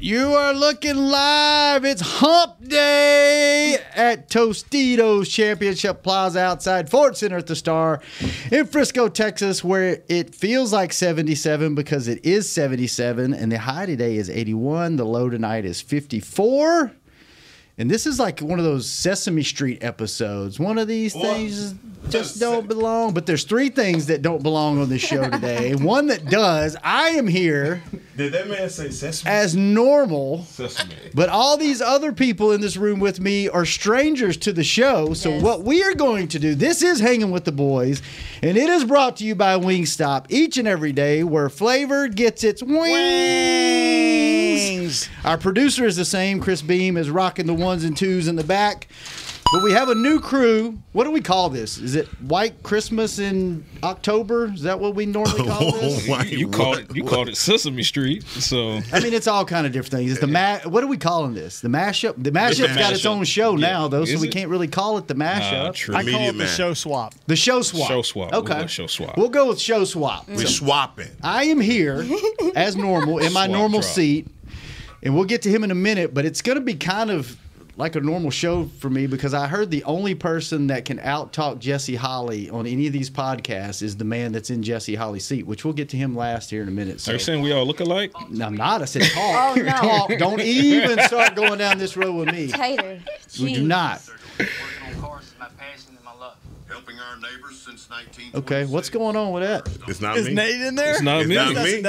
You are looking live. It's hump day at Tostitos Championship Plaza outside Ford Center at the Star in Frisco, Texas, where it feels like 77 because it is 77, and the high today is 81. The low tonight is 54. And this is like one of those Sesame Street episodes. One of these things just don't belong. But there's three things that don't belong on this show today. One that does. I am here. Did that man say Sesame? As normal. Sesame. But all these other people in this room with me are strangers to the show. So What we are going to do, this is Hanging with the Boys. And it is brought to you by Wingstop each and every day, where flavor gets its wings. Our producer is the same. Chris Beam is rocking the ones and twos in the back. But we have a new crew. What do we call this? Is it White Christmas in October? Is that what we normally call this? You called it Sesame Street. So I mean, it's all kind of different things. It's the what are we calling this? The mashup? The mashup's got its own show now, though, so we can't really call it the mashup. True. I call it the show swap. The show swap. Show swap. Okay. We'll show swap. We'll go with show swap. We're swapping. I am here as normal in my normal seat. And we'll get to him in a minute, but it's going to be kind of like a normal show for me because I heard the only person that can out-talk Jesse Holly on any of these podcasts is the man that's in Jesse Holly's seat, which we'll get to him last here in a minute. So. Are you saying we all look alike? No, I'm not. I said talk. Talk. Don't even start going down this road with me. Tater. We do not. Working on cars is my passion and my love. Helping our neighbors since 1926. Okay, what's going on with that? It's not me. Is Nate in there? It's not me.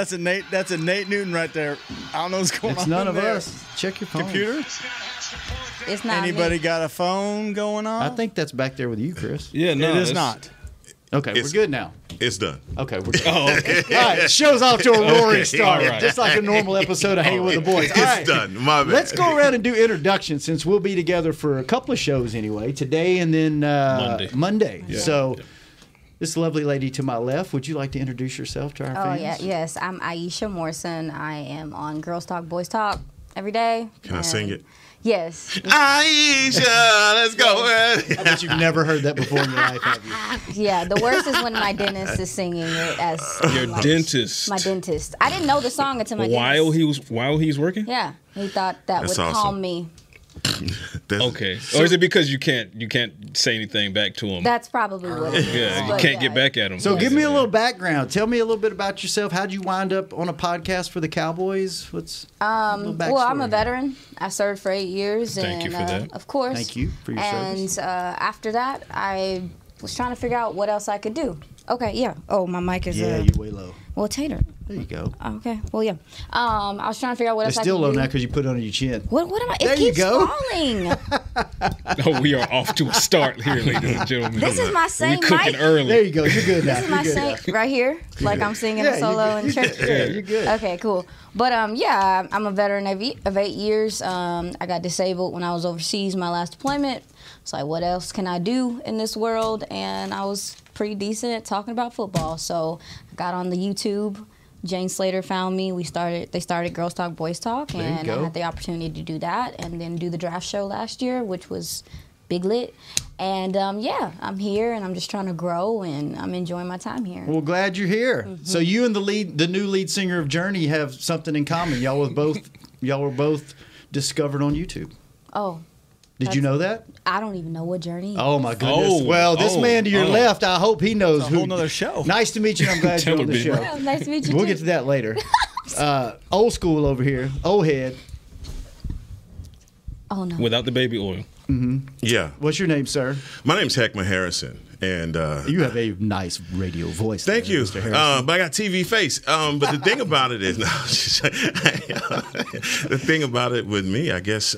That's a Nate Newton right there. I don't know what's going on. It's none of us. Check your phone. Computer? It's not anybody me. Got a phone going on? I think that's back there with you, Chris. Yeah, no. It is not. Okay, we're good now. It's done. Okay, we're good. Oh, okay. All right, show's off to a roaring start, just like a normal episode of Hanging with the Boys. All right, it's done. My bad. Let's go around and do introductions since we'll be together for a couple of shows anyway, today and then Monday. Yeah. So this lovely lady to my left, would you like to introduce yourself to our fans? Yes, I'm Aisha Morrison. I am on Girls Talk, Boys Talk every day. Can I sing it? Yes. Aisha, let's go. I bet you've never heard that before in your life, have you? Yeah, the worst is when my dentist is singing it as your dentist. My dentist. I didn't know the song until my dentist. While he's working? Yeah. He thought that would calm me. Okay. So, or is it because you can't say anything back to him? That's probably what it is. Yeah, you can't get back at him. So give me a little background. Tell me a little bit about yourself. How'd you wind up on a podcast for the Cowboys? What's a little backstory? Well, I'm a veteran. I served for 8 years. Thank you for that. Of course. Thank you for your service. And after that, I was trying to figure out what else I could do. Okay, yeah. Oh, my mic is you're way low. Well, Tater. There you go. Okay. Well, yeah. I was trying to figure out what else I could do. It's still low now because you put it under your chin. What am I? It keeps falling. Oh, we are off to a start here, ladies and gentlemen. This is my same mic. We're cooking early. There you go. You're good now. This is my same right here. Like I'm singing a solo in church. Yeah, you're good. Okay, cool. But I'm a veteran of 8 years. I got disabled when I was overseas, my last deployment. It's like, what else can I do in this world? And I was pretty decent at talking about football. So I got on the YouTube. Jane Slater found me. They started Girls Talk, Boys Talk, and I had the opportunity to do that and then do the draft show last year, which was big lit. And I'm here and I'm just trying to grow and I'm enjoying my time here. Well, glad you're here. Mm-hmm. So you and the new lead singer of Journey have something in common. Y'all were both discovered on YouTube. Oh. Did you know that? I don't even know what Journey is. Oh, my goodness. Well, this man to your left, I hope he knows who. It's a whole nother show. Nice to meet you. I'm glad you're on the show. Well, nice to meet you, We'll get to that later. Old school over here. Old head. Oh, no. Without the baby oil. Mm-hmm. Yeah. What's your name, sir? My name's Heckmon Harrison. And you have a nice radio voice. Thank you, Mr. Harrison. But I got TV face. But the thing about it is, the thing about it with me, I guess...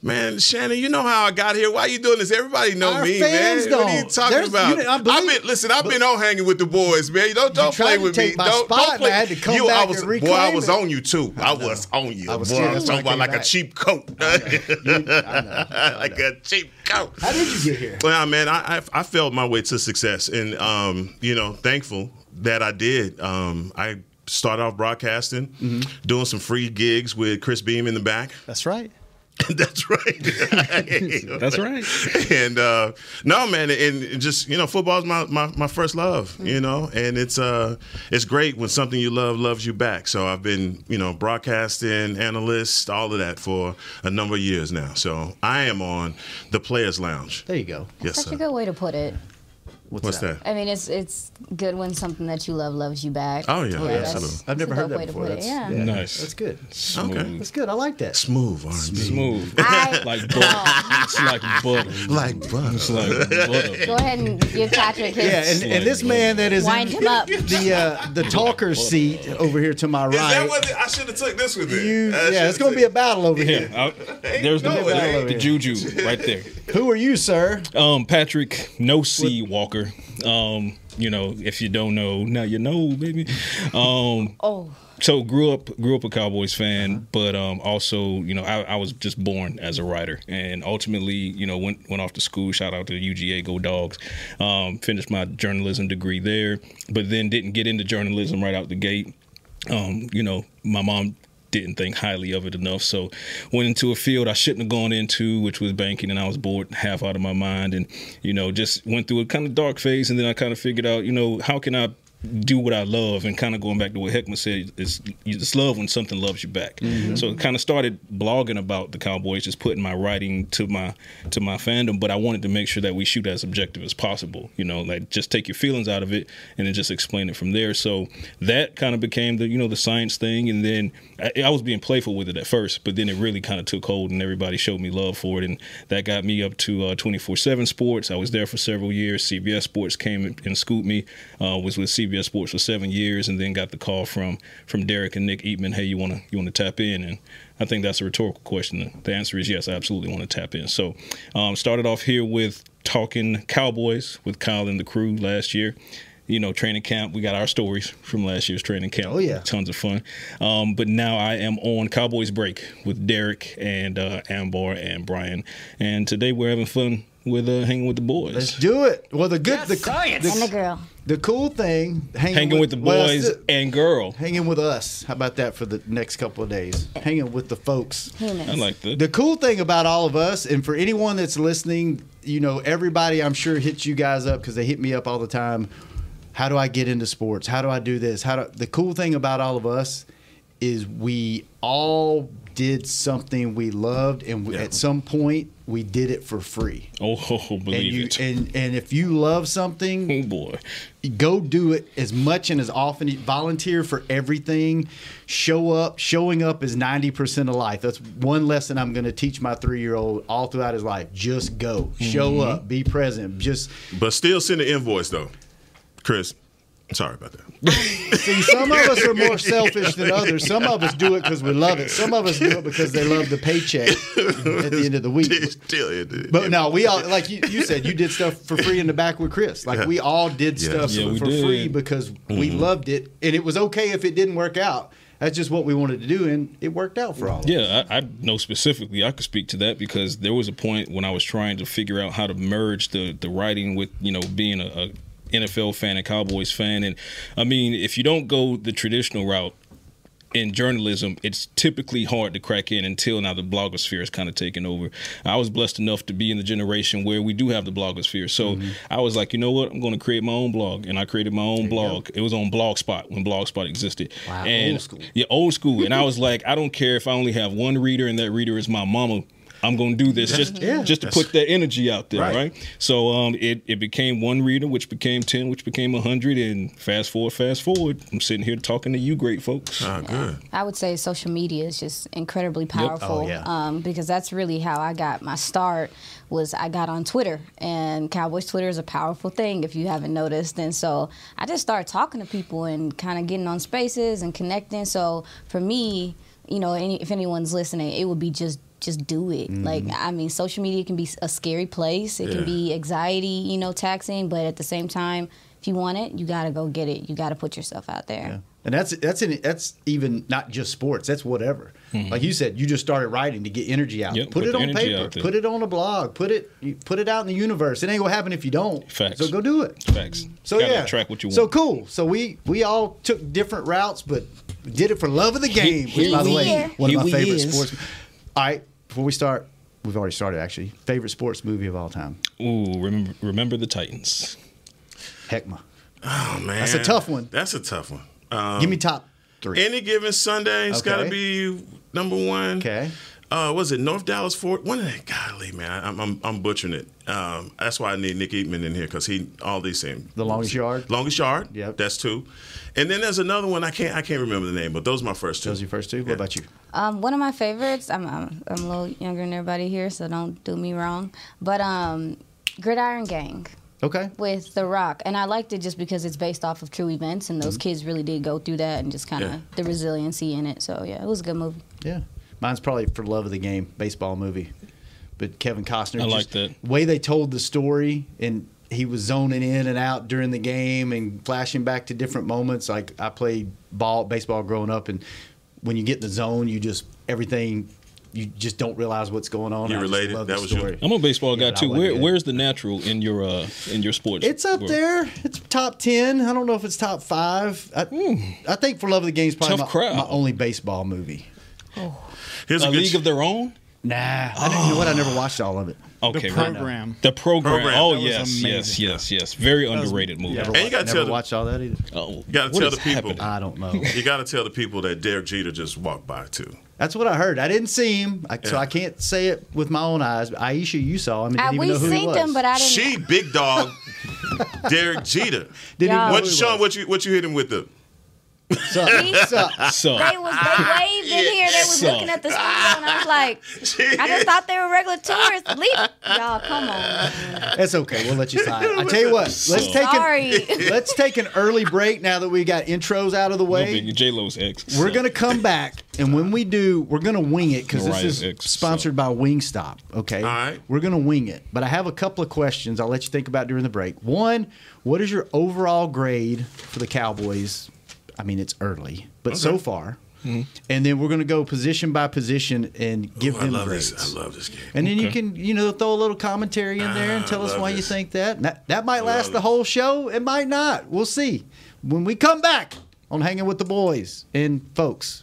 Man, Shannon, you know how I got here. Why are you doing this? Everybody know me, man. Don't. What are you talking about? You know, I've been on hanging with the boys, man. Don't play with me. Don't play. I had to come back and reclaim I was on you too. I was on you. I was talking about like a cheap coat. Like a cheap coat. How did you get here? Well, man, I felt my way to success, and you know, thankful that I did. I started off broadcasting, doing some free gigs with Chris Beam in the back. That's right. That's right. That's right. And no, man, and just, you know, football is my first love, you know, and it's great when something you love loves you back. So I've been, you know, broadcasting, analyst, all of that for a number of years now. So I am on the Players Lounge. There you go. That's such a good way to put it. What's that? I mean, it's good when something that you love loves you back. Oh, yeah. Absolutely. I've never heard that before. Yeah. Nice. That's good. Smooth. Okay. That's good. I like that. Smooth R&B. Smooth. Like butter. It's like butter. It's like butter. Go ahead and give Patrick his. Yeah, and this man that is wind him up. The talker's seat over here to my right. I should have took this with you. Yeah, it's going to be a battle over here. There's the juju right there. Who are you, sir? Patrick No C Walker. You know, if you don't know, now you know, baby. So grew up a Cowboys fan, but also, you know, I was just born as a writer, and ultimately, you know, went off to school. Shout out to UGA, go Dogs. Finished my journalism degree there, but then didn't get into journalism right out the gate. You know, my mom didn't think highly of it enough, so went into a field I shouldn't have gone into, which was banking, and I was bored half out of my mind, and, you know, just went through a kind of dark phase, and then I kind of figured out, you know, how can I do what I love, and kind of going back to what Heckman said, is you just love when something loves you back. So I kind of started blogging about the Cowboys, just putting my writing to my fandom, but I wanted to make sure that we shoot as objective as possible, you know, like just take your feelings out of it and then just explain it from there. So that kind of became the, you know, the science thing, and then I was being playful with it at first, but then it really kind of took hold and everybody showed me love for it, and that got me up to 24/7 Sports. I was there for several years. CBS Sports came and scooped me, was with CBS Sports for 7 years, and then got the call from Derek and Nick Eatman, hey, you wanna tap in? And I think that's a rhetorical question. The answer is yes, I absolutely want to tap in. So started off here with Talking Cowboys with Kyle and the crew last year. You know, training camp, we got our stories from last year's training camp. Oh, yeah. Tons of fun. But now I am on Cowboys Break with Derek and Ambar and Brian. And today we're having fun with hanging with the boys. Let's do it. Well, the good, and the girl. The cool thing, hanging with the boys and girl. Hanging with us. How about that for the next couple of days? Hanging with the folks. I like that. The cool thing about all of us, and for anyone that's listening, you know, everybody I'm sure hits you guys up because they hit me up all the time. How do I get into sports? How do I do this? The cool thing about all of us is we all did something we loved, and at some point we did it for free. Believe it. And if you love something, go do it as much and as often. Volunteer for everything. Show up. Showing up is 90% of life. That's one lesson I'm going to teach my 3-year-old all throughout his life. Just go. Show up. Be present. But still send an invoice, though, Chris. Sorry about that. See, some of us are more selfish than others. Some of us do it because we love it. Some of us do it because they love the paycheck at the end of the week. But no, we all, like you said, you did stuff for free in the back with Chris. Like we all did stuff for free because we loved it, and it was okay if it didn't work out. That's just what we wanted to do, and it worked out for all of us. Yeah, I know specifically I could speak to that because there was a point when I was trying to figure out how to merge the writing with, you know, being a NFL fan and Cowboys fan. And I mean, if you don't go the traditional route in journalism, it's typically hard to crack in until now the blogosphere is kind of taken over. I was blessed enough to be in the generation where we do have the blogosphere. So I was like, you know what? I'm going to create my own blog. And I created my own blog. It was on Blogspot when Blogspot existed. Wow, and old school. Yeah, old school. And I was like, I don't care if I only have one reader and that reader is my mama. I'm going to do this just to put that energy out there, right? So it became one reader, which became 10, which became 100, and fast forward, I'm sitting here talking to you great folks. Oh, good. I would say social media is just incredibly powerful because that's really how I got my start. Was I got on Twitter, and Cowboys Twitter is a powerful thing if you haven't noticed. And so I just started talking to people and kind of getting on spaces and connecting. So for me, you know, if anyone's listening, it would be just just do it. Like, I mean, social media can be a scary place. It can be anxiety, you know, taxing. But at the same time, if you want it, you got to go get it. You got to put yourself out there. Yeah. And that's even not just sports. That's whatever. Like you said, you just started writing to get energy out. Put it on paper. Put it on a blog. Put it out in the universe. It ain't gonna happen if you don't. Facts. So go do it. Facts. So gotta track what you want. So cool. So we all took different routes, but did it for love of the game. Which, by the way, one of my favorite sports. All right. Before we start, we've already started actually. Favorite sports movie of all time. Ooh, remember the Titans. Heckmon. Oh man, that's a tough one. That's a tough one. Give me top three. Any Given Sunday, it's got to be number one. Okay. Was it North Dallas Fort? One of that, golly man, I'm butchering it. That's why I need Nick Eatman in here because he all these things. The Longest Yard. Longest Yard. Yep. That's two. And then there's another one I can't remember the name, but those are my first two. Those are your first two. Yeah. What about you? One of my favorites. I'm a little younger than everybody here, so don't do me wrong. But Gridiron Gang. Okay. With The Rock. And I liked it just because it's based off of true events, and those kids really did go through that and just kind of the resiliency in it. So, yeah, it was a good movie. Yeah. Mine's probably For Love of the Game, baseball movie. But Kevin Costner. I liked that. The way they told the story, and he was zoning in and out during the game and flashing back to different moments. Like, I played baseball growing up, and when you get in the zone, you just – everything – you just don't realize what's going on. You related. That was your. I'm a baseball guy too. Where's the natural in your sports? It's up there. It's top 10. I don't know if it's top 5. I think For Love of the Game is probably my only baseball movie. Oh. Here's a League of Their Own. Nah, you know what? I never watched all of it. Okay, the program. Oh yes. Very underrated movie. And you gotta never watch all that either. Oh, you gotta tell the people. I don't know. You gotta tell the people that Derek Jeter just walked by too. That's what I heard. I didn't see him, so I can't say it with my own eyes. But Aisha, you saw him. And we seen him, but I didn't. She big dog, Derek Jeter. What you hit him with the? Sup. They waved in here. They was looking at the studio, and I was like, I just thought they were regular tourists. Leave. Y'all, come on. That's okay. We'll let you slide. I tell you what. Let's take an early break now that we got intros out of the way. J-Lo's ex. We're gonna come back, and when we do, we're gonna wing it because this is sponsored by Wingstop. Okay. All right. We're gonna wing it, but I have a couple of questions I'll let you think about during the break. One, what is your overall grade for the Cowboys? I mean, it's early, but so far. And then we're going to go position by position and give them grades. I love this game. And then you can, throw a little commentary in there and tell us why you think that. That might last the whole show. It might not. We'll see when we come back on Hanging with the Boys and Folks.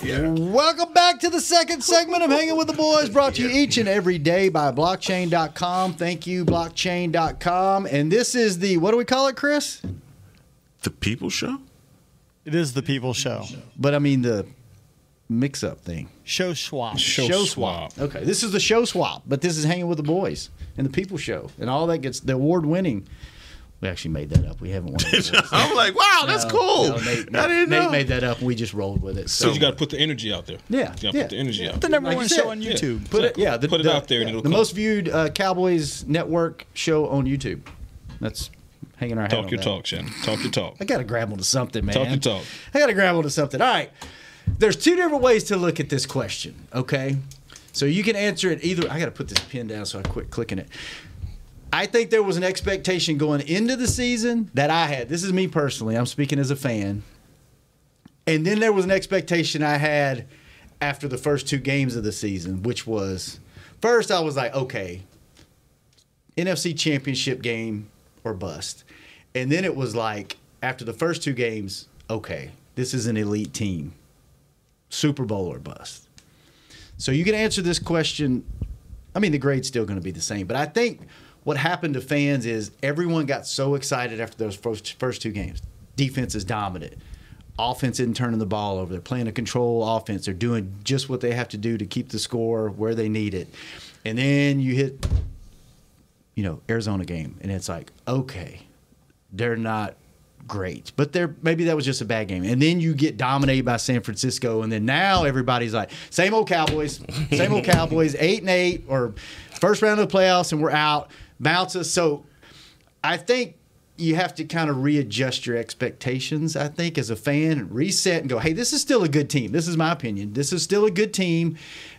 Yeah. Welcome back to the second segment of Hanging with the Boys, brought to you each and every day by Blockchain.com. Thank you, Blockchain.com. And this is the, what do we call it, Chris? The People Show? It is the People Show. But I mean the mix-up thing. Show swap. Show swap. Okay, this is the show swap, but this is Hanging with the Boys and the People Show and all that gets the award-winning. We actually made that up. We haven't won it. I'm like, wow, that's cool. No, Nate made that up. And we just rolled with it. So you got to put the energy out there. Yeah, you got to put the energy out. The number one show on YouTube. Yeah. Put it out there. And it'll come. Most viewed Cowboys Network show on YouTube. That's. Hanging our talk your that. Talk, Shannon. Talk your talk. I got to grab onto something, man. Talk your talk. I got to grab onto something. All right. There's two different ways to look at this question, okay? So you can answer it either. I got to put this pen down so I quit clicking it. I think there was an expectation going into the season that I had. This is me personally. I'm speaking as a fan. And then there was an expectation I had after the first two games of the season, which was, first I was like, okay, NFC Championship game or bust. And then it was like, after the first two games, okay, this is an elite team. Super Bowl or bust. So you can answer this question. I mean, the grade's still going to be the same. But I think what happened to fans is everyone got so excited after those first two games. Defense is dominant. Offense isn't turning the ball over. They're playing a control offense. They're doing just what they have to do to keep the score where they need it. And then you hit – you know, Arizona game, and it's like, okay, they're not great, but they're maybe that was just a bad game. And then you get dominated by San Francisco, and then now everybody's like, same old Cowboys, 8-8, or first round of the playoffs, and we're out, bounce us. So I think you have to kind of readjust your expectations, I think, as a fan, and reset and go, hey, this is still a good team. This is my opinion. This is still a good team.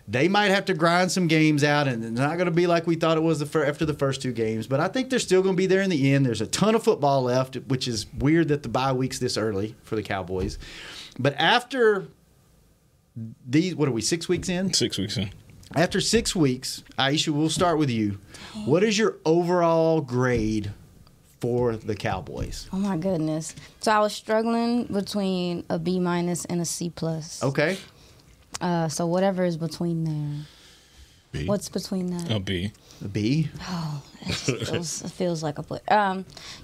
They might have to grind some games out, and it's not going to be like we thought it was after the first two games. But I think they're still going to be there in the end. There's a ton of football left, which is weird that the bye week's this early for the Cowboys. But after these, what are we, 6 weeks in? 6 weeks in. After 6 weeks, Aisha, we'll start with you. What is your overall grade for the Cowboys? Oh, my goodness. So I was struggling between a B- and a C+. Okay. So whatever is between there. B. What's between that? A B. A B? Oh, it feels like a play.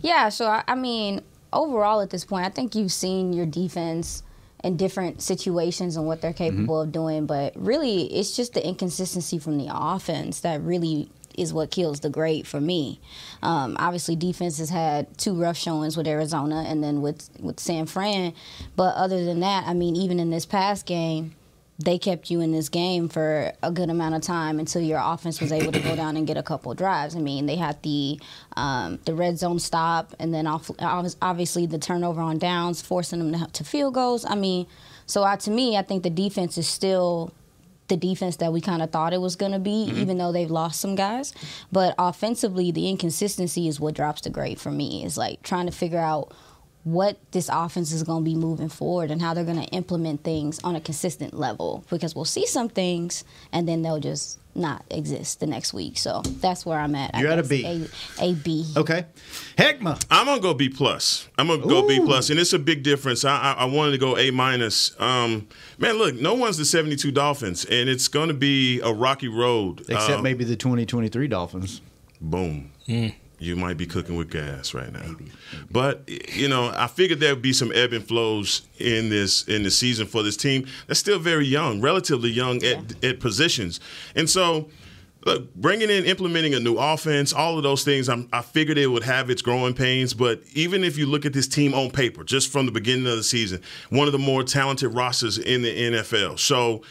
Yeah, so I mean, overall at this point, I think you've seen your defense in different situations and what they're capable of doing. But really, it's just the inconsistency from the offense that really is what kills the grade for me. Obviously, defense has had two rough showings with Arizona and then with San Fran. But other than that, I mean, even in this past game, they kept you in this game for a good amount of time until your offense was able to go down and get a couple of drives. I mean, they had the red zone stop and then obviously the turnover on downs, forcing them to field goals. I mean, so to me, I think the defense is still the defense that we kind of thought it was going to be, even though they've lost some guys. But offensively, the inconsistency is what drops the grade for me. It's like trying to figure out what this offense is going to be moving forward and how they're going to implement things on a consistent level, because we'll see some things and then they'll just not exist the next week. So that's where I'm at. You're at a B. A B. Okay. Heckma. I'm going to go B+. I'm going to go B+. And it's a big difference. I wanted to go A-. Man, look, no one's the 72 Dolphins, and it's going to be a rocky road. Except maybe the 2023 Dolphins. Boom. Mm. You might be cooking with gas right now. Maybe. But, you know, I figured there would be some ebb and flows in the season for this team that's still very young, relatively young at positions. And so, look, bringing in, implementing a new offense, all of those things, I figured it would have its growing pains. But even if you look at this team on paper, just from the beginning of the season, one of the more talented rosters in the NFL. So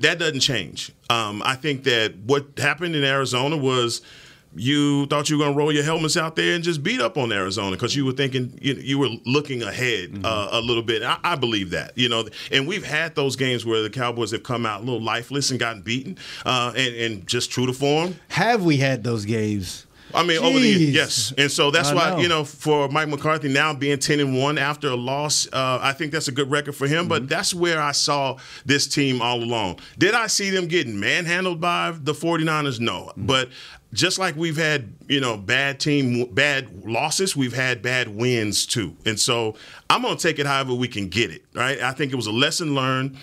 that doesn't change. I think that what happened in Arizona was – you thought you were going to roll your helmets out there and just beat up on Arizona because you were thinking you were looking ahead a little bit. I believe that, you know. And we've had those games where the Cowboys have come out a little lifeless and gotten beaten, and just true to form. Have we had those games I mean, over the years, yes. And so that's why, you know, for Mike McCarthy now being 10-1 after a loss, I think that's a good record for him. Mm-hmm. But that's where I saw this team all along. Did I see them getting manhandled by the 49ers? No. Mm-hmm. But just like we've had, you know, bad losses, we've had bad wins too. And so I'm going to take it however we can get it, right? I think it was a lesson learned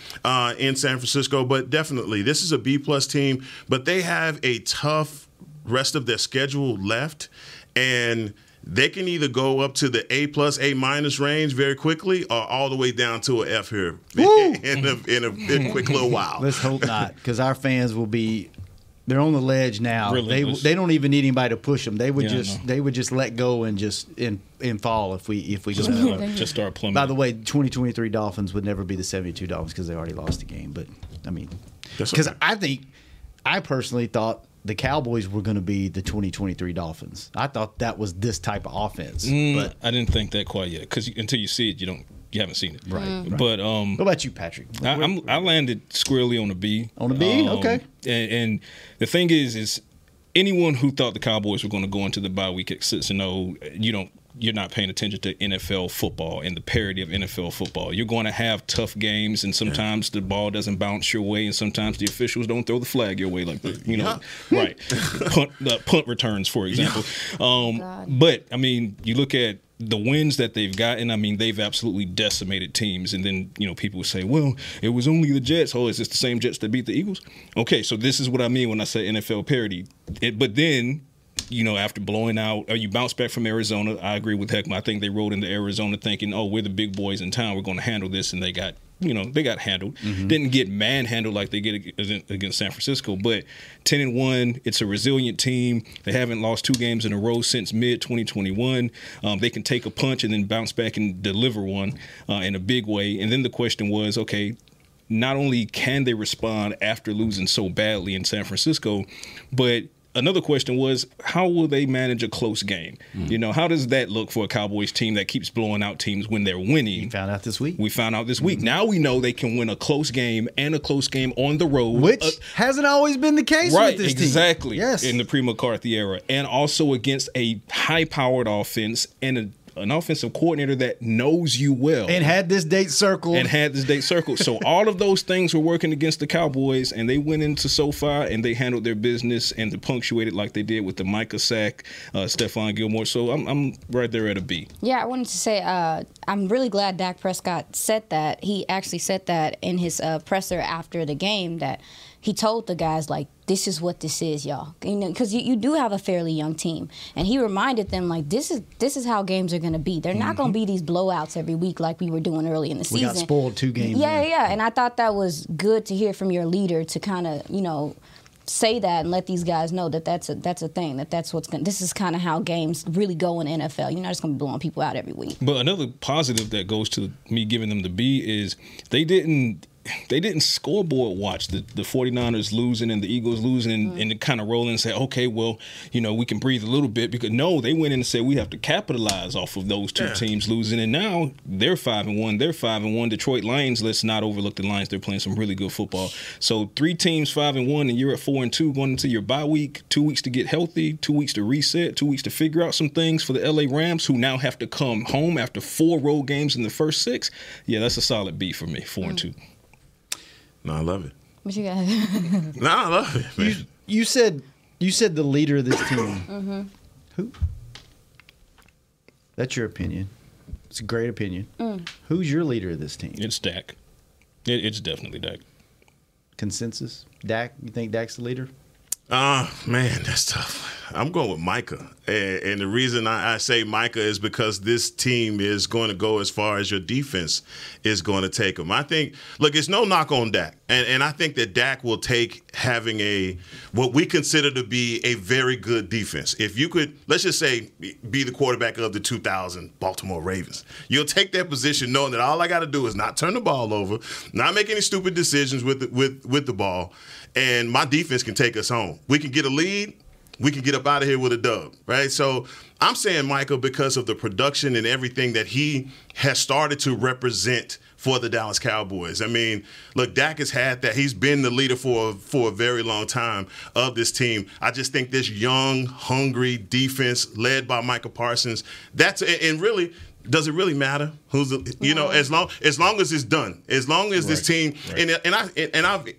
in San Francisco, but definitely this is a B-plus team. But they have a tough rest of their schedule left, and they can either go up to the A-plus, A-minus range very quickly or all the way down to an F here in a quick little while. Let's hope not, because our fans will be – they're on the ledge now. They don't even need anybody to push them. They would just let go and just and fall if we just go down. Just start plummeting. By the way, 2023 Dolphins would never be the 72 Dolphins because they already lost the game. But I mean, because I personally thought the Cowboys were going to be the 2023 Dolphins. I thought that was this type of offense. But I didn't think that quite yet, because until you see it, you haven't seen it. Right. But what about you, Patrick? I landed squarely on a B. On a B? Okay. And the thing is anyone who thought the Cowboys were going to go into the bye week at 6-0, you're not paying attention to NFL football and the parity of NFL football. You're going to have tough games, and sometimes the ball doesn't bounce your way, and sometimes the officials don't throw the flag your way like that. You know, right? Punt returns, for example. But I mean, you look at the wins that they've gotten. I mean, they've absolutely decimated teams. And then, you know, people say, well, it was only the Jets. Oh, is this the same Jets that beat the Eagles? Okay, so this is what I mean when I say NFL parity. But then, you know, after blowing out, or you bounce back from Arizona. I agree with Heckman. I think they rolled into Arizona thinking, oh, we're the big boys in town. We're going to handle this. And they got handled. Mm-hmm. Didn't get manhandled like they get against San Francisco. But 10-1, it's a resilient team. They haven't lost two games in a row since mid-2021. They can take a punch and then bounce back and deliver one in a big way. And then the question was, okay, not only can they respond after losing so badly in San Francisco, but another question was, how will they manage a close game? Mm. You know, how does that look for a Cowboys team that keeps blowing out teams when they're winning? We found out this week. Now we know they can win a close game and a close game on the road. Which hasn't always been the case with this team. Right, exactly. In the pre-McCarthy era. And also against a high-powered offense and an offensive coordinator that knows you well. And had this date circled. So all of those things were working against the Cowboys, and they went into SoFi, and they handled their business, and they punctuated like they did with the Micah sack, Stephon Gilmore. So I'm right there at a B. Yeah, I wanted to say I'm really glad Dak Prescott said that. He actually said that in his presser after the game, that he told the guys, like, this is what this is, y'all. You know, because you do have a fairly young team. And he reminded them, like, this is how games are going to be. They're not going to be these blowouts every week like we were doing early in the season. We got spoiled two games. Yeah. And I thought that was good to hear from your leader to kind of, you know, say that and let these guys know that that's a thing, that's what's going to – this is kind of how games really go in the NFL. You're not just going to be blowing people out every week. But another positive that goes to me giving them the B is they didn't scoreboard watch the 49ers losing and the Eagles losing and kind of roll and say, okay, well, you know, we can breathe a little bit. Because no, they went in and said we have to capitalize off of those two teams losing. And now they're 5-1. They're 5-1. Detroit Lions, let's not overlook the Lions. They're playing some really good football. So 3 teams 5-1, and you're at 4-2 going into your bye week, 2 weeks to get healthy, 2 weeks to reset, 2 weeks to figure out some things for the LA Rams, who now have to come home after 4 road games in the first 6. Yeah, that's a solid B for me, 4-2. No, I love it. What you got? No, I love it, man. You said the leader of this team. Who? That's your opinion. It's a great opinion. Who's your leader of this team? It's Dak. It's definitely Dak. Consensus? Dak? You think Dak's the leader? Man, that's tough. I'm going with Micah. And the reason I say Micah is because this team is going to go as far as your defense is going to take them. I think, look, it's no knock on Dak. And I think that Dak will take having what we consider to be a very good defense. If you could, let's just say, be the quarterback of the 2000 Baltimore Ravens, you'll take that position knowing that all I got to do is not turn the ball over, not make any stupid decisions with the ball, and my defense can take us home. We can get a lead. We can get up out of here with a dub, right? So I'm saying Michael because of the production and everything that he has started to represent for the Dallas Cowboys. I mean, look, Dak has had that. He's been the leader for a very long time of this team. I just think this young, hungry defense led by Michael Parsons, that's and really – does it really matter who's the, you know, as long as it's done, as long as this team and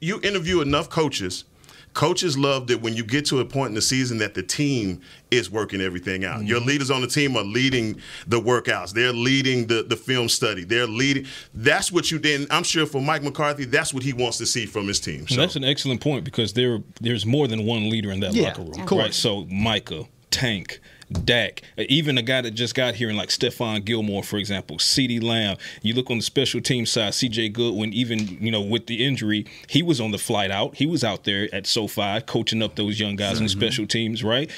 you interview enough coaches. Coaches love that when you get to a point in the season that the team is working everything out. Mm-hmm. Your leaders on the team are leading the workouts. They're leading the film study. They're leading. That's what you did. I'm sure for Mike McCarthy, that's what he wants to see from his team. So. That's an excellent point because there's more than one leader in that locker room. Of course. Right? So Micah, Tank, Dak, even a guy that just got here, and like Stephon Gilmore, for example, CeeDee Lamb. You look on the special team side, C.J. Goodwin, even, you know, with the injury, he was on the flight out. He was out there at SoFi coaching up those young guys on special teams, right?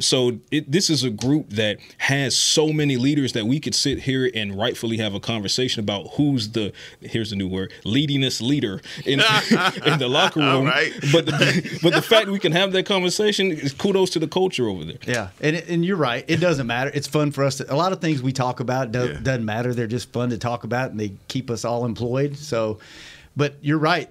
So this is a group that has so many leaders that we could sit here and rightfully have a conversation about who's the, here's the new word, leadingest leader in the locker room. Right. But the fact we can have that conversation is kudos to the culture over there. Yeah, and you're right. It doesn't matter. It's fun for us. A lot of things we talk about doesn't matter. They're just fun to talk about, and they keep us all employed. So, but you're right.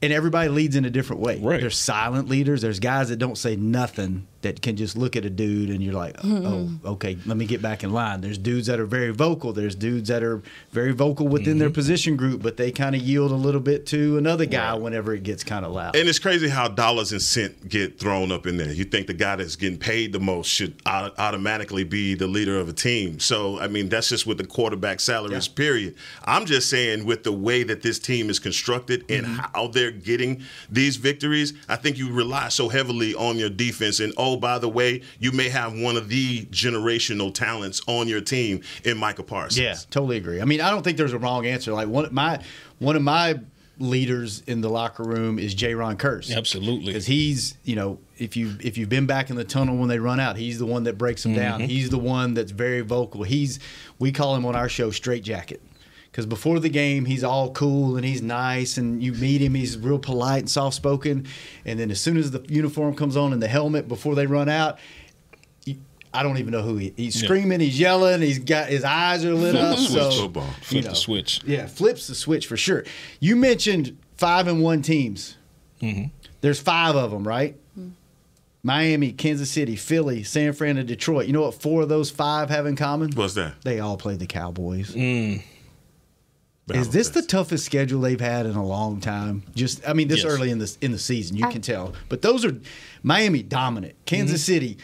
And everybody leads in a different way. Right. There's silent leaders. There's guys that don't say nothing that can just look at a dude and you're like, oh, okay, let me get back in line. There's dudes that are very vocal. There's dudes that are very vocal within their position group, but they kind of yield a little bit to another guy whenever it gets kind of loud. And it's crazy how dollars and cent get thrown up in there. You think the guy that's getting paid the most should automatically be the leader of a team. So, I mean, that's just with the quarterback salaries, period. I'm just saying with the way that this team is constructed and how they're getting these victories, I think you rely so heavily on your defense. And, oh, by the way, you may have one of the generational talents on your team in Michael Parsons. Yeah, totally agree. I mean, I don't think there's a wrong answer. Like one of my leaders in the locker room is Jaron Kearse. Absolutely. Because he's, you know, if you've been back in the tunnel when they run out, he's the one that breaks them down. He's the one that's very vocal. We call him on our show Straight Jacket. Because before the game, he's all cool and he's nice, and you meet him, he's real polite and soft-spoken. And then as soon as the uniform comes on and the helmet before they run out, I don't even know who he is. He's screaming, he's yelling, he's got his eyes are lit up. Flip the switch. Yeah, flips the switch for sure. You mentioned 5-1 teams. There's 5 of them, right? Miami, Kansas City, Philly, San Fran, and Detroit. You know what 4 of those 5 have in common? What's that? They all play the Cowboys. Is this the toughest schedule they've had in a long time? Just, I mean, this early in the season, you can tell. But those are Miami dominant, Kansas City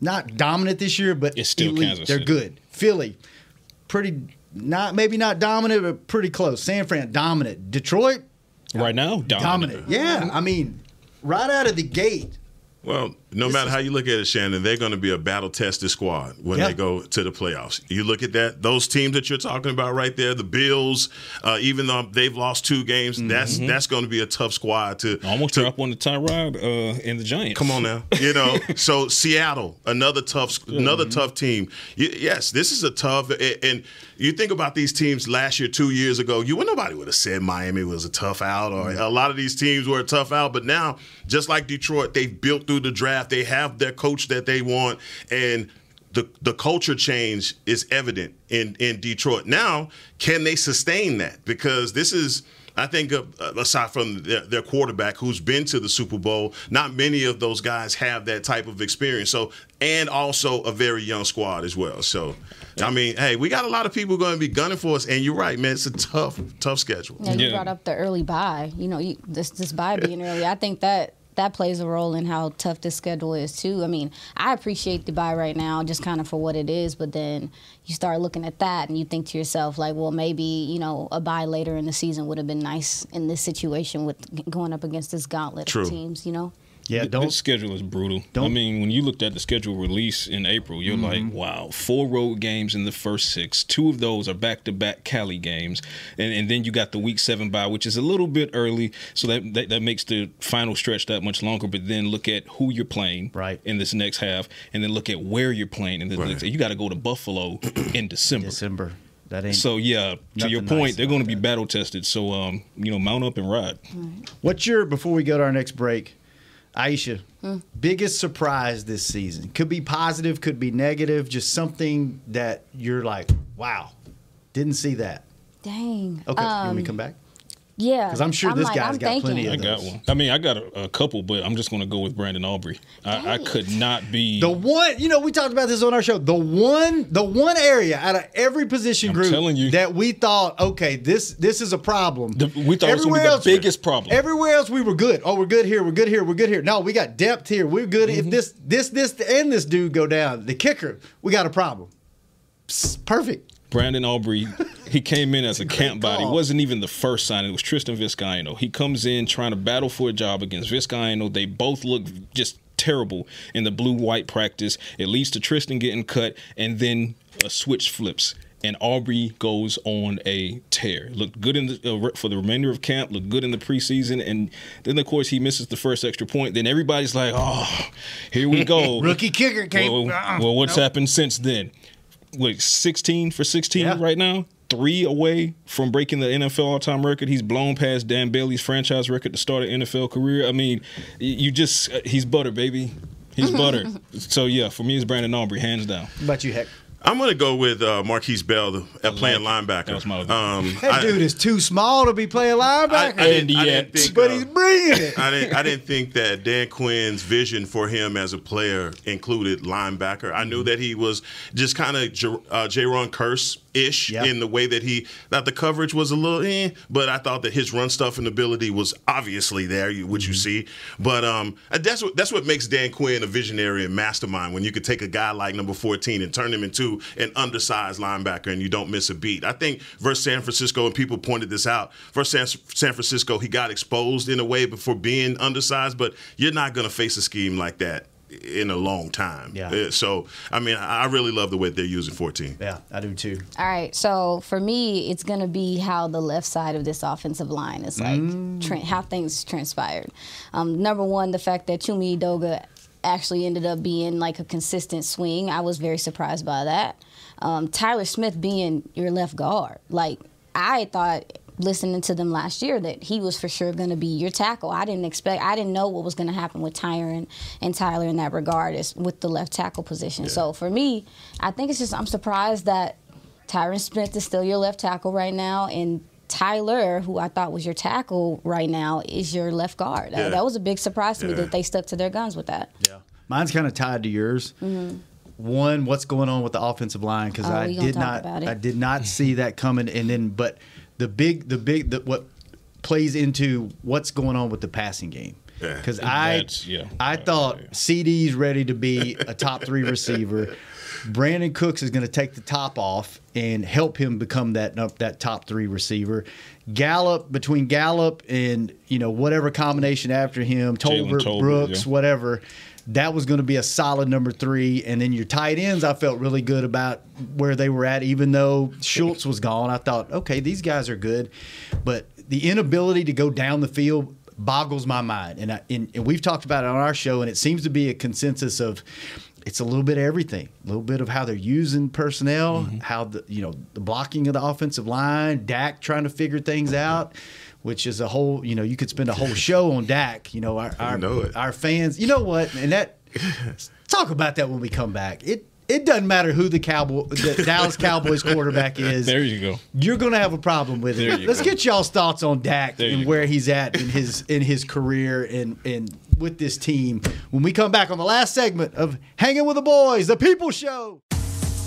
not dominant this year, but it's still elite. They're good. Philly, maybe not dominant, but pretty close. San Fran dominant. Detroit, right now dominant. Yeah, I mean, right out of the gate. Well, no matter how you look at it, Shannon, they're going to be a battle-tested squad when they go to the playoffs. You look at that; those teams that you're talking about right there, the Bills, even though they've lost 2 games, that's going to be a tough squad to almost drop on the Tyrod and the Giants. Come on now, you know. So Seattle, another tough team. Yes, this is a tough. And you think about these teams last year, 2 years ago, nobody would have said Miami was a tough out, or a lot of these teams were a tough out. But now, just like Detroit, they've built through the draft. They have their coach that they want, and the culture change is evident in Detroit. Now, can they sustain that? Because this is, I think, aside from their quarterback who's been to the Super Bowl, not many of those guys have that type of experience. So, and also a very young squad as well. So, I mean, hey, we got a lot of people going to be gunning for us, and you're right, man. It's a tough schedule. Yeah, you brought up the early bye. You know, this bye being early, I think that plays a role in how tough this schedule is, too. I mean, I appreciate the bye right now just kind of for what it is, but then you start looking at that and you think to yourself, like, well, maybe, you know, a bye later in the season would have been nice in this situation with going up against this gauntlet of teams, you know? Yeah, this schedule is brutal. I mean, when you looked at the schedule release in April, you're like, wow, 4 road games in the first 6. 2 of those are back-to-back Cali games. And then you got the Week 7 bye, which is a little bit early, so that makes the final stretch that much longer. But then look at who you're playing in this next half, and then look at where you're playing in this next half. You got to go to Buffalo in December. So, yeah, to your point, they're going to be battle-tested. So, you know, mount up and ride. What's your, before we go to our next break, Aisha, biggest surprise this season? Could be positive, could be negative, just something that you're like, wow, didn't see that. Dang. Okay, can we come back? Yeah. Because I'm sure I'm thinking this guy's got plenty of those. I got one. I mean, I got a couple, but I'm just going to go with Brandon Aubrey. I could not be. The one, you know, we talked about this on our show. The one area out of every position group that we thought, okay, this is a problem. We thought everywhere it was the biggest problem. Everywhere else we were good. Oh, we're good here. We're good here. We're good here. No, we got depth here. We're good. If this and this dude go down, the kicker, we got a problem. Psst, perfect. Brandon Aubrey, he came in as a camp body. It wasn't even the first signing. It was Tristan Vizcaino. He comes in trying to battle for a job against Vizcaino. They both look just terrible in the blue-white practice. It leads to Tristan getting cut, and then a switch flips. And Aubrey goes on a tear. Looked good in the, for the remainder of camp, looked good in the preseason. And then, of course, he misses the first extra point. Then everybody's like, oh, here we go. Rookie kicker came. Well, what's happened since then? Like 16 for 16 right now, 3 away from breaking the NFL all-time record. He's blown past Dan Bailey's franchise record to start an NFL career. I mean, you just – he's butter, baby. He's butter. So, yeah, for me, it's Brandon Aubrey, hands down. What about you, Heck? I'm going to go with Marquise Bell playing linebacker. That was my that dude is too small to be playing linebacker. I didn't think, but he's bringing it. I didn't think that Dan Quinn's vision for him as a player included linebacker. I knew that he was just kind of Jaron Curse-ish in the way that the coverage was a little but I thought that his run stuff and ability was obviously there, which you see. But that's what makes Dan Quinn a visionary and mastermind, when you could take a guy like number 14 and turn him into an undersized linebacker, and you don't miss a beat. I think versus San Francisco, and people pointed this out, versus San Francisco, he got exposed in a way for being undersized, but you're not going to face a scheme like that in a long time. Yeah. So, I mean, I really love the way they're using 14. Yeah, I do too. All right, so for me, it's going to be how the left side of this offensive line is like, how things transpired. Number one, the fact that Chidobe Doga actually ended up being like a consistent swing. I was very surprised by that. Tyler Smith being your left guard. Like, I thought, listening to them last year, that he was for sure going to be your tackle. I didn't know what was going to happen with Tyron and Tyler in that regard, is with the left tackle position. Yeah. So for me, I think it's just, I'm surprised that Tyron Smith is still your left tackle right now, and Tyler, who I thought was your tackle right now, is your left guard. Yeah. That was a big surprise to me that they stuck to their guns with that. Yeah, mine's kind of tied to yours. One, what's going on with the offensive line? Because I did not see that coming. And then, but what plays into what's going on with the passing game. Because I thought CD's ready to be a top 3 receiver. Brandon Cooks is going to take the top off and help him become that top 3 receiver. Gallup, between Gallup and, you know, whatever combination after him, Tolbert, Brooks, whatever, that was going to be a solid number 3. And then your tight ends, I felt really good about where they were at, even though Schultz was gone. I thought, okay, these guys are good. But the inability to go down the field boggles my mind. And and we've talked about it on our show, and it seems to be a consensus of – it's a little bit of everything, a little bit of how they're using personnel, how the blocking of the offensive line, Dak trying to figure things out, which is a whole, you know, you could spend a whole show on Dak. You know, our fans, you know what, and that, talk about that when we come back. It doesn't matter who the Dallas Cowboys quarterback is. There you go. You're going to have a problem with it. Let's get y'all's thoughts on Dak and where he's at in his career and with this team when we come back on the last segment of Hanging with the Boys, the People Show.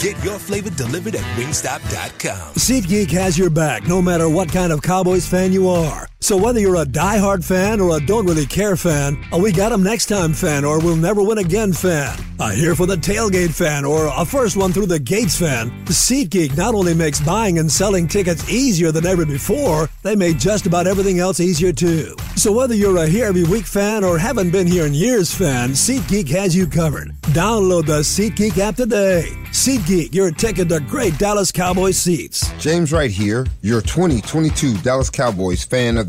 Get your flavor delivered at Wingstop.com. SeatGeek has your back no matter what kind of Cowboys fan you are. So whether you're a diehard fan or a don't really care fan, a we got them next time fan or we'll never win again fan, a here for the tailgate fan or a first one through the gates fan, SeatGeek not only makes buying and selling tickets easier than ever before, they made just about everything else easier too. So whether you're a here every week fan or haven't been here in years fan, SeatGeek has you covered. Download the SeatGeek app today. SeatGeek, your ticket to great Dallas Cowboys seats. James Wright here, your 2022 Dallas Cowboys Fan of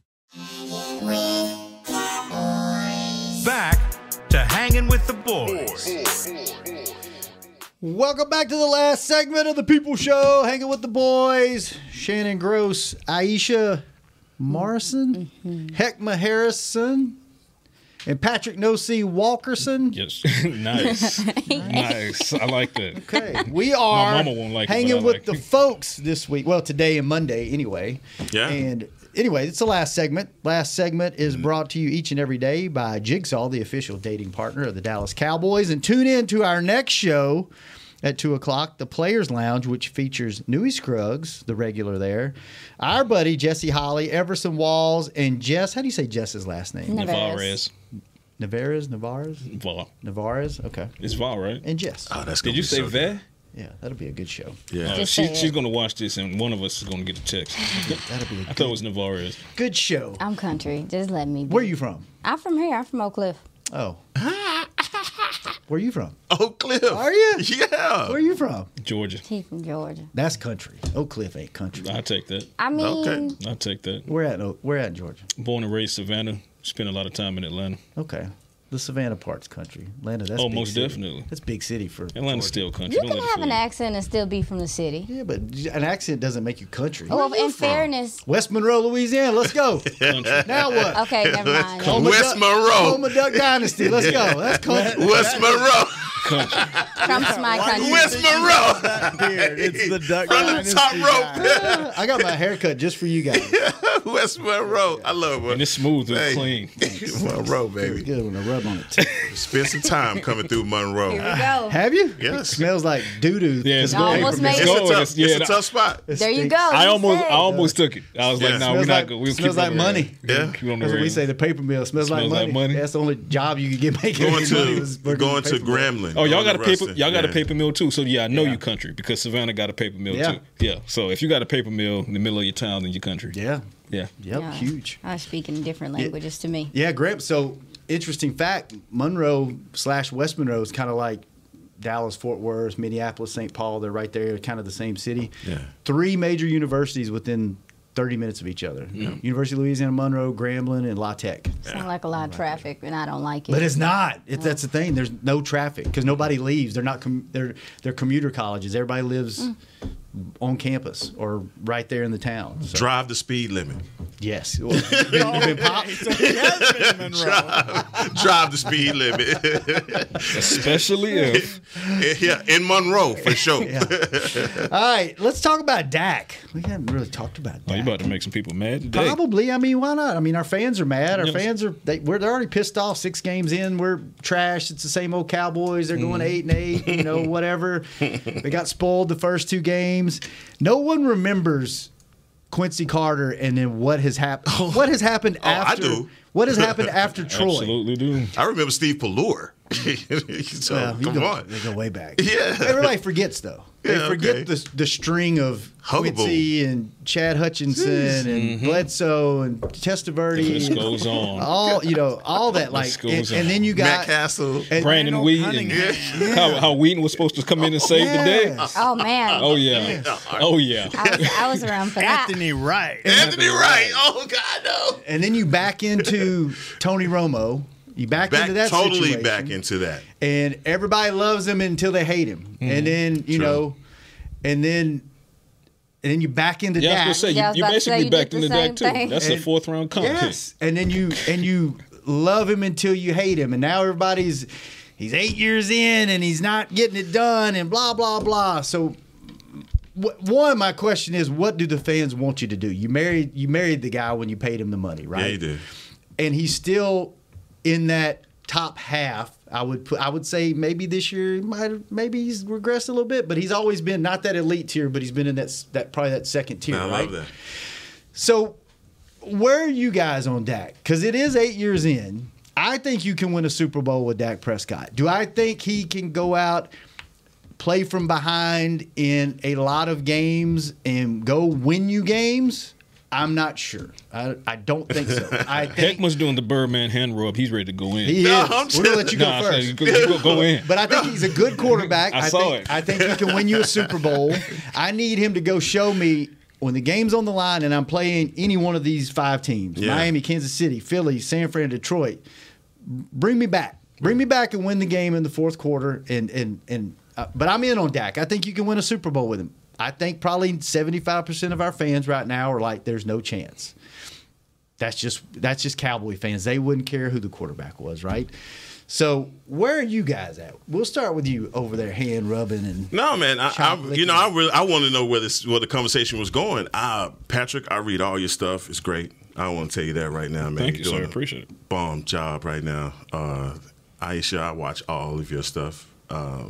Back to Hanging with the Boys. Welcome back to the last segment of the People Show, Hanging with the Boys. Shannon Gross, Aisha Morrison, Heckmon Harrison, and Patrick No-C Walkerson. Yes, nice. Nice. I like that. Okay. We are like hanging it, with the folks this week. Well, today and Monday anyway. Yeah. And anyway, it's the last segment. Last segment is brought to you each and every day by Jigsaw, the official dating partner of the Dallas Cowboys. And tune in to our next show at 2 o'clock, The Players Lounge, which features Newey Scruggs, the regular there, our buddy Jesse Holly, Everson Walls, and Jess. How do you say Jess's last name? Navarez. Navarez? Okay. It's Val, right? And Jess. Oh, that's good. Did you say so Ve? Yeah, that'll be a good show. Yeah, she's going to watch this, and one of us is going to get a text. That'll be. I thought it was Navarez. Good show. I'm country. Just let me be. Where are you from? I'm from here. I'm from Oak Cliff. Oh. Where are you from? Oak Cliff. Are you? Yeah. Where are you from? Georgia. He's from Georgia. That's country. Oak Cliff ain't country. I'll take that. I mean. Okay. I'll take that. Where at in Georgia? Born and raised Savannah. Spent a lot of time in Atlanta. Okay. The Savannah part's country. Atlanta, that's big most city. Definitely. That's big city for Atlanta's still country. You can have an accent and still be from the city. Yeah, but an accent doesn't make you country. Well, in fairness. West Monroe, Louisiana. Let's go. Now what? Okay, never mind. West Monroe. Home of Duck Dynasty. Let's go. That's country. West Monroe. Country. Trump's my country. West Monroe. It's the Duck Dynasty. From the top rope. I got my haircut just for you guys. West Monroe. I love it. And it's smooth and clean. Monroe, baby. Good when I rub on it. Spend some time coming through Monroe. Here we go. Have you? Yes. It smells like doo-doo. Yeah, it's a tough spot. There you go. I almost took it. I was like, no, we're not good. It smells like money. Yeah. That's what we say, the paper mill. Smells like money. That's the only job you could get making money. Going to Grambling. Oh, y'all got a paper mill too. So, yeah, I know you country because Savannah got a paper mill too. Yeah. So, if you got a paper mill in the middle of your town, then you're country. Yeah. Yeah. Yep. Yeah. Huge. I was speaking different languages to me. Yeah, Graham. So, interesting fact, Monroe/West Monroe is kind of like Dallas, Fort Worth, Minneapolis, St. Paul. They're right there, kind of the same city. Yeah. 3 major universities within 30 minutes of each other. Yeah. University of Louisiana, Monroe, Grambling, and La Tech. Sound like a lot of traffic, and I don't like it. But it's not. That's the thing. There's no traffic because nobody leaves. They're not. They're commuter colleges. Everybody lives on campus or right there in the town. So. Drive the speed limit. Yes. Been popped. Drive the speed limit. Especially in Monroe, for sure. Yeah. All right, let's talk about Dak. We haven't really talked about Dak. Oh, you're about to make some people mad today. Probably. I mean, why not? I mean, our fans are mad. Our fans are they're already pissed off. 6 games in, we're trash. It's the same old Cowboys. They're going 8-8, you know, whatever. They got spoiled the first 2 games. No one remembers Quincy Carter, and then what has happened? What has happened after? I do. What has happened after Troy? Absolutely do. I remember Steve Pelure. So come on, they go way back. Yeah, everybody forgets though. They forget the string of Quincy and Chad Hutchinson and Bledsoe and Testaverde. This goes on. All all that and then you got Matt Castle, Brandon Wheaton. How Wheaton was supposed to come in and save the day. Oh man. Oh yeah. Oh yeah. I was around for that. Anthony Wright. Oh God no. And then you back into Tony Romo. You back into that situation. Totally back into that. And everybody loves him until they hate him. And then, and then you back into Dak. I was going to say, you basically backed into Dak too. That's a fourth round comp pick. And then you love him until you hate him. And now everybody's, he's 8 years in and he's not getting it done and blah, blah, blah. So one, my question is, what do the fans want you to do? You married the guy when you paid him the money, right? Yeah, you did. And he's still in that top half. I would say maybe this year maybe he's regressed a little bit, but he's always been not that elite tier, but he's been in that probably that second tier, right? I love that. So where are you guys on Dak? Because it is 8 years in. I think you can win a Super Bowl with Dak Prescott. Do I think he can go out, play from behind in a lot of games and go win you games? I'm not sure. I don't think so. I think Heckman's doing the Birdman hand rub. He's ready to go in. He is. We're going to let you go first. You go in. But I think he's a good quarterback. I saw it. I think he can win you a Super Bowl. I need him to go show me when the game's on the line and I'm playing any one of these five teams, yeah. Miami, Kansas City, Philly, San Fran, Detroit, bring me back. Bring me back and win the game in the fourth quarter. But I'm in on Dak. I think you can win a Super Bowl with him. I think probably 75% of our fans right now are like, there's no chance. That's just Cowboy fans. They wouldn't care who the quarterback was, right? So where are you guys at? We'll start with you over there, hand rubbing and no, man. I want to know where the conversation was going. Patrick, I read all your stuff. It's great. I want to tell you that right now, man. Thank you, sir. I appreciate it. Bomb job right now. Aisha, I watch all of your stuff.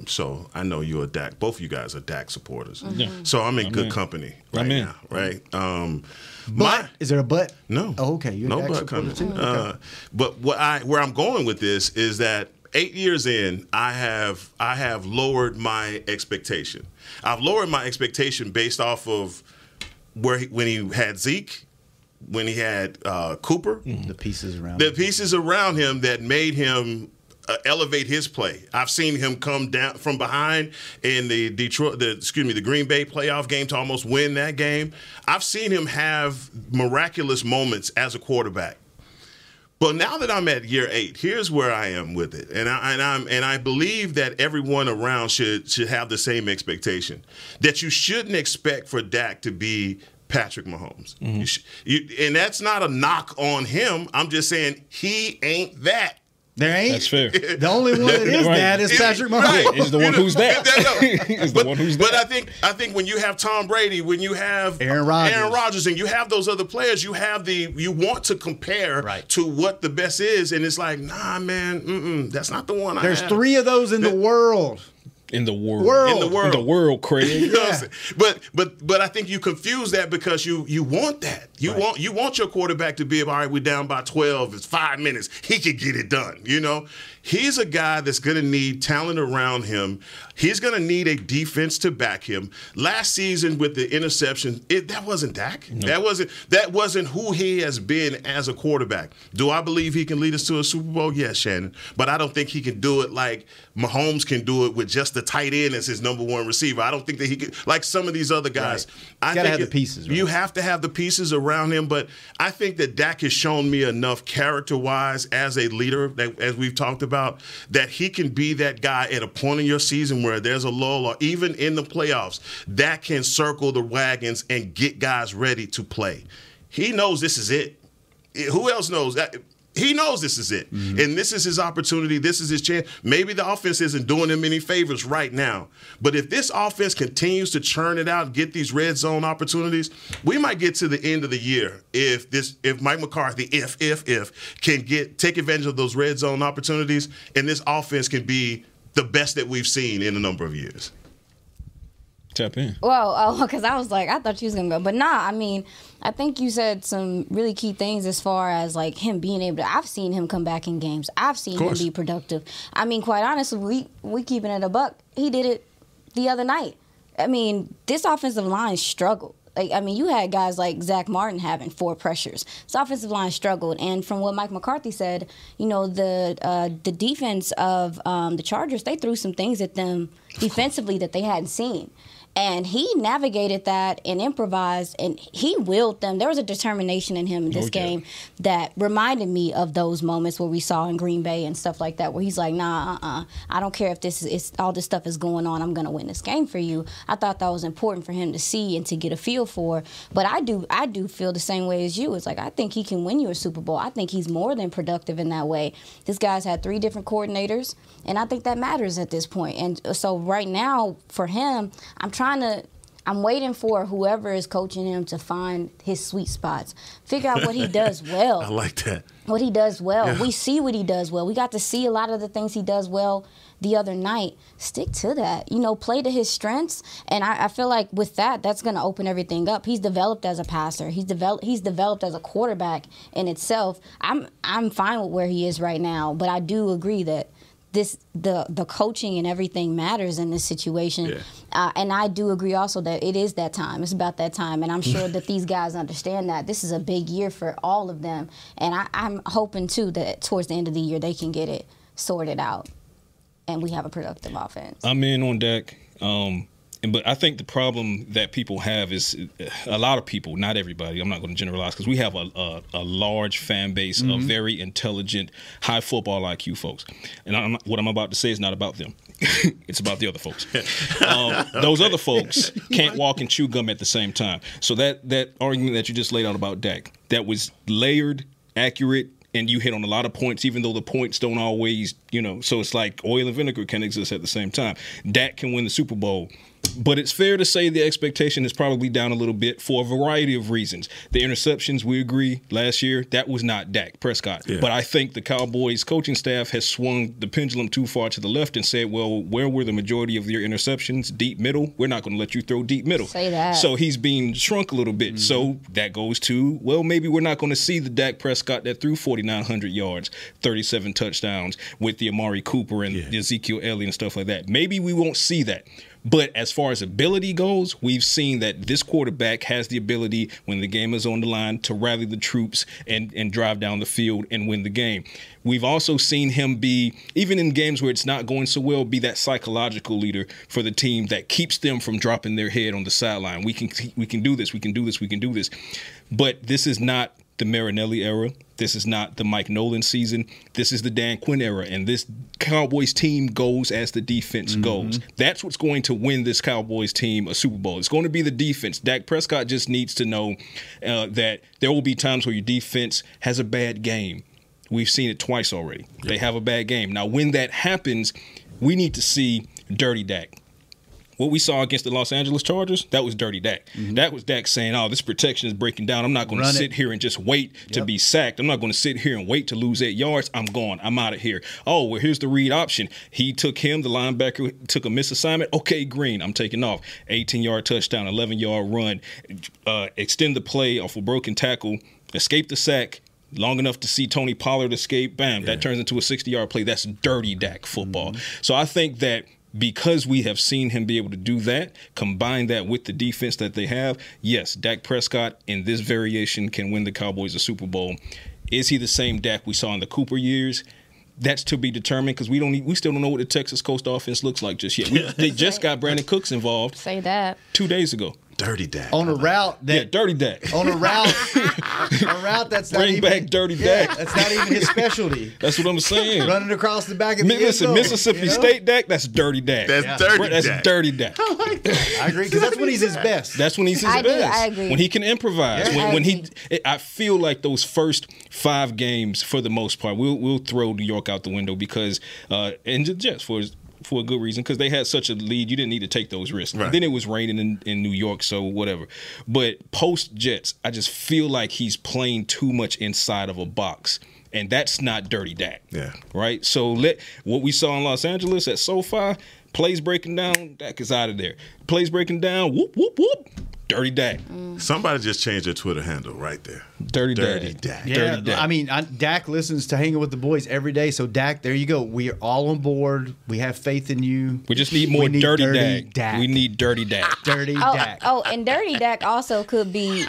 So I know you're a Dak. Both of you guys are Dak supporters. Mm-hmm. So I'm in good company right now, right? Is there a but? No. Oh, okay. You're no a Dak supporter too? Okay. But where I'm going with this is that 8 years in, I have lowered my expectation. I've lowered my expectation based off of when he had Zeke, when he had Cooper. Mm-hmm. The pieces around him that made him elevate his play. I've seen him come down from behind in the Green Bay playoff game to almost win that game. I've seen him have miraculous moments as a quarterback. But now that I'm at year 8, here's where I am with it, and I believe that everyone around should have the same expectation. That you shouldn't expect for Dak to be Patrick Mahomes, mm-hmm. And that's not a knock on him. I'm just saying he ain't that. There ain't. That's fair. The only one that is right. That is Patrick Mahomes. Right. Is the one who's that. But I think when you have Tom Brady, when you have Aaron Rodgers, and you have those other players, you want to compare right. to what the best is, and it's like, nah, man, that's not the one. There's three of those in the world. In the world, Craig. You know yeah. But I think you confuse that because you want that. You right. want your quarterback to be all right. We're down by 12. It's 5 minutes. He could get it done. You know, he's a guy that's going to need talent around him. He's going to need a defense to back him. Last season with the interception, that wasn't Dak. No. That wasn't who he has been as a quarterback. Do I believe he can lead us to a Super Bowl? Yes, Shannon. But I don't think he can do it like Mahomes can do it with just the tight end as his number one receiver. I don't think that he could, like some of these other guys. Right. I think you gotta have the pieces. Right? You have to have the pieces around him, but I think that Dak has shown me enough character-wise as a leader, that, as we've talked about, that he can be that guy at a point in your season where there's a lull or even in the playoffs that can circle the wagons and get guys ready to play. He knows this is it. Who else knows that? He knows this is it. Mm-hmm. And this is his opportunity. This is his chance. Maybe the offense isn't doing him any favors right now. But if this offense continues to churn it out and get these red zone opportunities, we might get to the end of the year if Mike McCarthy, can take advantage of those red zone opportunities, and this offense can be the best that we've seen in a number of years. Tap in. Well, because I was like, I thought you was going to go. But nah, I mean, I think you said some really key things as far as, like, him being able to – I've seen him come back in games. I've seen him be productive. I mean, quite honestly, we keeping it a buck. He did it the other night. I mean, this offensive line struggled. Like, I mean, you had guys like Zach Martin having 4 pressures. This offensive line struggled. And from what Mike McCarthy said, you know, the defense of the Chargers, they threw some things at them defensively that they hadn't seen. And he navigated that and improvised, and he willed them. There was a determination in him in this game that reminded me of those moments where we saw in Green Bay and stuff like that, where he's like, nah, I don't care if this is all this stuff is going on. I'm going to win this game for you. I thought that was important for him to see and to get a feel for. But I do feel the same way as you. It's like, I think he can win you a Super Bowl. I think he's more than productive in that way. This guy's had 3 different coordinators, and I think that matters at this point. And so right now for him, I'm waiting for whoever is coaching him to find his sweet spots, figure out what he does well. I like that. What he does well. Yeah. We see what he does well. We got to see a lot of the things he does well the other night. Stick to that. You know, play to his strengths. And I feel like with that, that's going to open everything up. He's developed as a passer. He's developed as a quarterback in itself. I'm fine with where he is right now, but I do agree that the coaching and everything matters in this situation. Yeah. And I do agree also that it is that time. It's about that time. And I'm sure that these guys understand that. This is a big year for all of them. And I'm hoping, too, that towards the end of the year they can get it sorted out and we have a productive offense. I'm in on Dak. But I think the problem that people have is a lot of people, not everybody, I'm not going to generalize, because we have a large fan base of very intelligent, high football IQ folks. And what I'm about to say is not about them. It's about the other folks. Those other folks can't walk and chew gum at the same time. So that argument that you just laid out about Dak, that was layered, accurate, and you hit on a lot of points, even though the points don't always, you know, so it's like oil and vinegar can exist at the same time. Dak can win the Super Bowl. But it's fair to say the expectation is probably down a little bit for a variety of reasons. The interceptions, we agree, last year, that was not Dak Prescott. Yeah. But I think the Cowboys coaching staff has swung the pendulum too far to the left and said, well, where were the majority of your interceptions? Deep middle? We're not going to let you throw deep middle. Say that. So he's being shrunk a little bit. So that goes to, well, maybe we're not going to see the Dak Prescott that threw 4,900 yards, 37 touchdowns with the Amari Cooper and the Ezekiel Elliott and stuff like that. Maybe we won't see that. But as far as ability goes, we've seen that this quarterback has the ability, when the game is on the line, to rally the troops and drive down the field and win the game. We've also seen him be, even in games where it's not going so well, be that psychological leader for the team that keeps them from dropping their head on the sideline. We can do this, we can do this, we can do this. But this is not the Marinelli era. This is not the Mike Nolan season. This is the Dan Quinn era. And this Cowboys team goes as the defense goes. That's what's going to win this Cowboys team a Super Bowl. It's going to be the defense. Dak Prescott just needs to know that there will be times where your defense has a bad game. We've seen it twice already. Yeah. They have a bad game. Now, when that happens, we need to see dirty Dak. What we saw against the Los Angeles Chargers, that was dirty Dak. That was Dak saying, oh, this protection is breaking down. I'm not going to sit here and just wait to be sacked. I'm not going to sit here and wait to lose 8 yards. I'm gone. I'm out of here. Oh, well, here's the read option. He took him. The linebacker took a misassignment. Okay, Green, I'm taking off. 18-yard touchdown, 11-yard run. Extend the play off a broken tackle. Escape the sack. Long enough to see Tony Pollard escape. Bam, that turns into a 60-yard play. That's dirty Dak football. So I think that because we have seen him be able to do that, combine that with the defense that they have, yes, Dak Prescott in this variation can win the Cowboys a Super Bowl. Is he the same Dak we saw in the Cooper years? That's to be determined, because we still don't know what the Texas Coast offense looks like just yet. They just got Brandon Cooks involved. Say that. 2 days ago. Dirty Dak. On a route that. Yeah, dirty Dak. On a route. A route that's not even. Bring back dirty Dak. That's not even his specialty. That's what I'm saying. Running across the back of the end zone, Mississippi State Dak, that's dirty Dak. That's dirty Dak. I like that. I agree, because that's when he's his best. That's when he's his best. I agree. When he can improvise. Yeah. I feel like those first 5 games, for the most part, we'll throw New York out the window because, and the Jets for a good reason, because they had such a lead, you didn't need to take those risks. Right. Then it was raining in New York, so whatever. But post-Jets, I just feel like he's playing too much inside of a box, and that's not dirty Dak. Yeah. Right? So what we saw in Los Angeles at SoFi, plays breaking down, Dak is out of there. Plays breaking down, whoop, whoop, whoop. Dirty Dak. Somebody just changed their Twitter handle right there. Dirty Dak. Yeah, Dirty Dak. I mean, Dak listens to Hanging with the Boys every day. So, Dak, there you go. We are all on board. We have faith in you. We just need more Dirty Dak. We need Dirty Dak. Dirty Dak. Oh, and Dirty Dak also could be.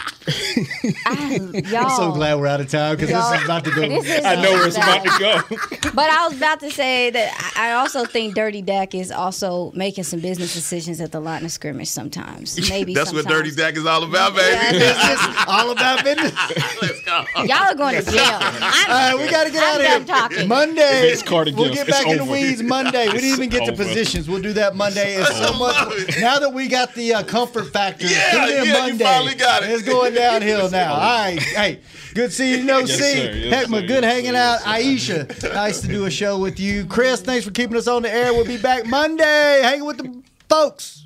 I'm so glad we're out of time because this is about to go. I know where it's about to go. But I was about to say that I also think Dirty Dak is also making some business decisions at the line of scrimmage sometimes. Maybe that's sometimes. What Dirty Dak is all about, baby. Yeah, it's all about business. Let's go. Y'all are going to jail. All right, we got to get out of here. Talking. Monday, we'll get back in the weeds Monday. We didn't even get to positions. We'll do that Monday. It's so much. Now that we got the comfort factor, Monday, you finally got it. It's going downhill now. All right. Hey, good seeing you. Heckmon, good hanging out. Aisha, nice to do a show with you. Chris, thanks for keeping us on the air. We'll be back Monday hanging with the folks.